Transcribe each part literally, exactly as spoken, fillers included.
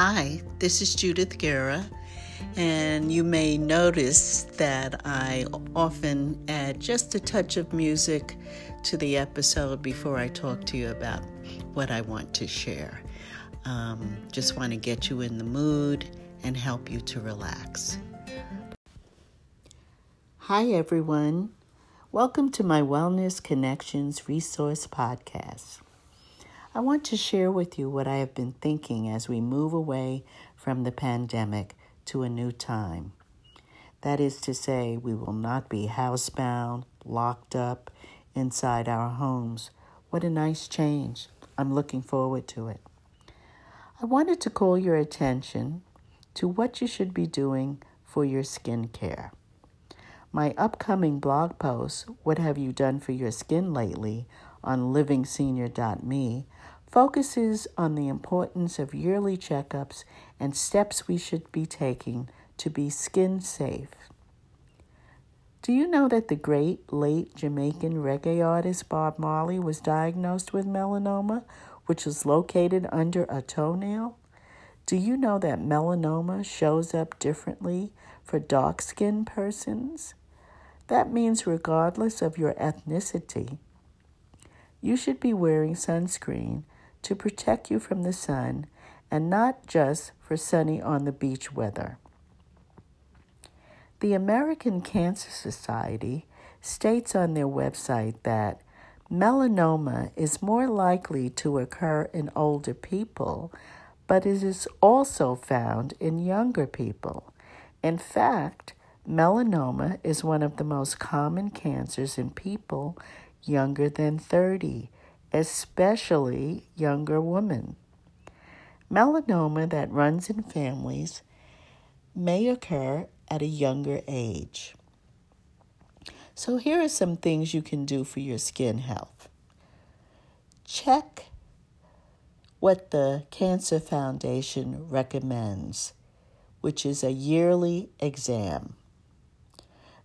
Hi, this is Judith Guerra, and you may notice that I often add just a touch of music to the episode before I talk to you about what I want to share. Um, just want to get you in the mood and help you to relax. Hi, everyone. Welcome to my Wellness Connections Resource Podcast. I want to share with you what I have been thinking as we move away from the pandemic to a new time. That is to say, we will not be housebound, locked up, inside our homes. What a nice change. I'm looking forward to it. I wanted to call your attention to what you should be doing for your skincare. My upcoming blog post, What Have You Done for Your Skin Lately, on living senior dot me, focuses on the importance of yearly checkups and steps we should be taking to be skin safe. Do you know that the great late Jamaican reggae artist Bob Marley was diagnosed with melanoma, which is located under a toenail? Do you know that melanoma shows up differently for dark-skinned persons? That means regardless of your ethnicity, you should be wearing sunscreen to protect you from the sun and not just for sunny on the beach weather. The American Cancer Society states on their website that melanoma is more likely to occur in older people, but it is also found in younger people. In fact, melanoma is one of the most common cancers in people younger than thirty, especially younger women. Melanoma that runs in families may occur at a younger age. So here are some things you can do for your skin health. Check what the Cancer Foundation recommends, which is a yearly exam.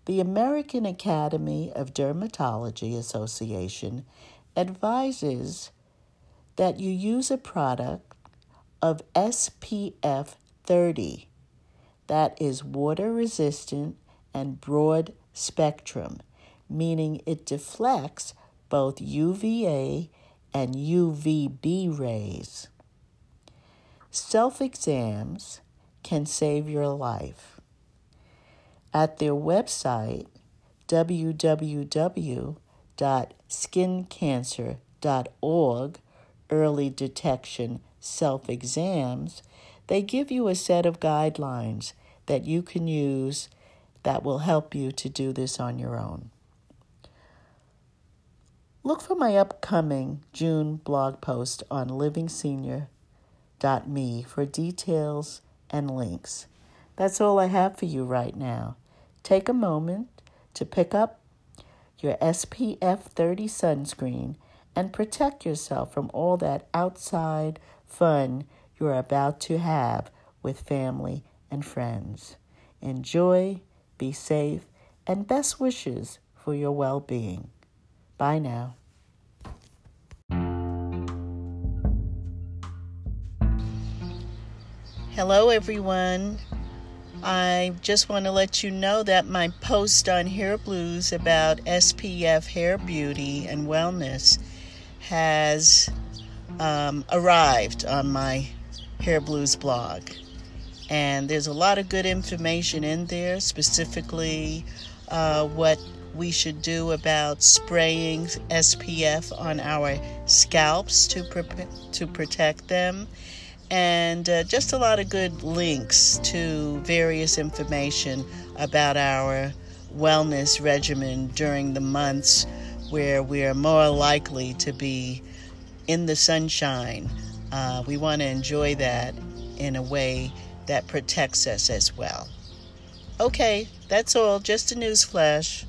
The American Academy of Dermatology Association advises that you use a product of S P F thirty that is water-resistant and broad-spectrum, meaning it deflects both U V A and U V B rays. Self-exams can save your life. At their website, w w w dot skin cancer dot org, early detection self-exams, they give you a set of guidelines that you can use that will help you to do this on your own. Look for my upcoming June blog post on living senior dot me for details and links. That's all I have for you right now. Take a moment to pick up your S P F thirty sunscreen and protect yourself from all that outside fun you're about to have with family and friends. Enjoy, be safe, and best wishes for your well-being. Bye now. Hello, everyone. I just want to let you know that my post on Hair Blues about S P F hair beauty and wellness has um, arrived on my Hair Blues blog. And there's a lot of good information in there, specifically uh, what we should do about spraying S P F on our scalps to, pre- to protect them. And uh, just a lot of good links to various information about our wellness regimen during the months where we are more likely to be in the sunshine. Uh, we want to enjoy that in a way that protects us as well. Okay, that's all. Just a newsflash.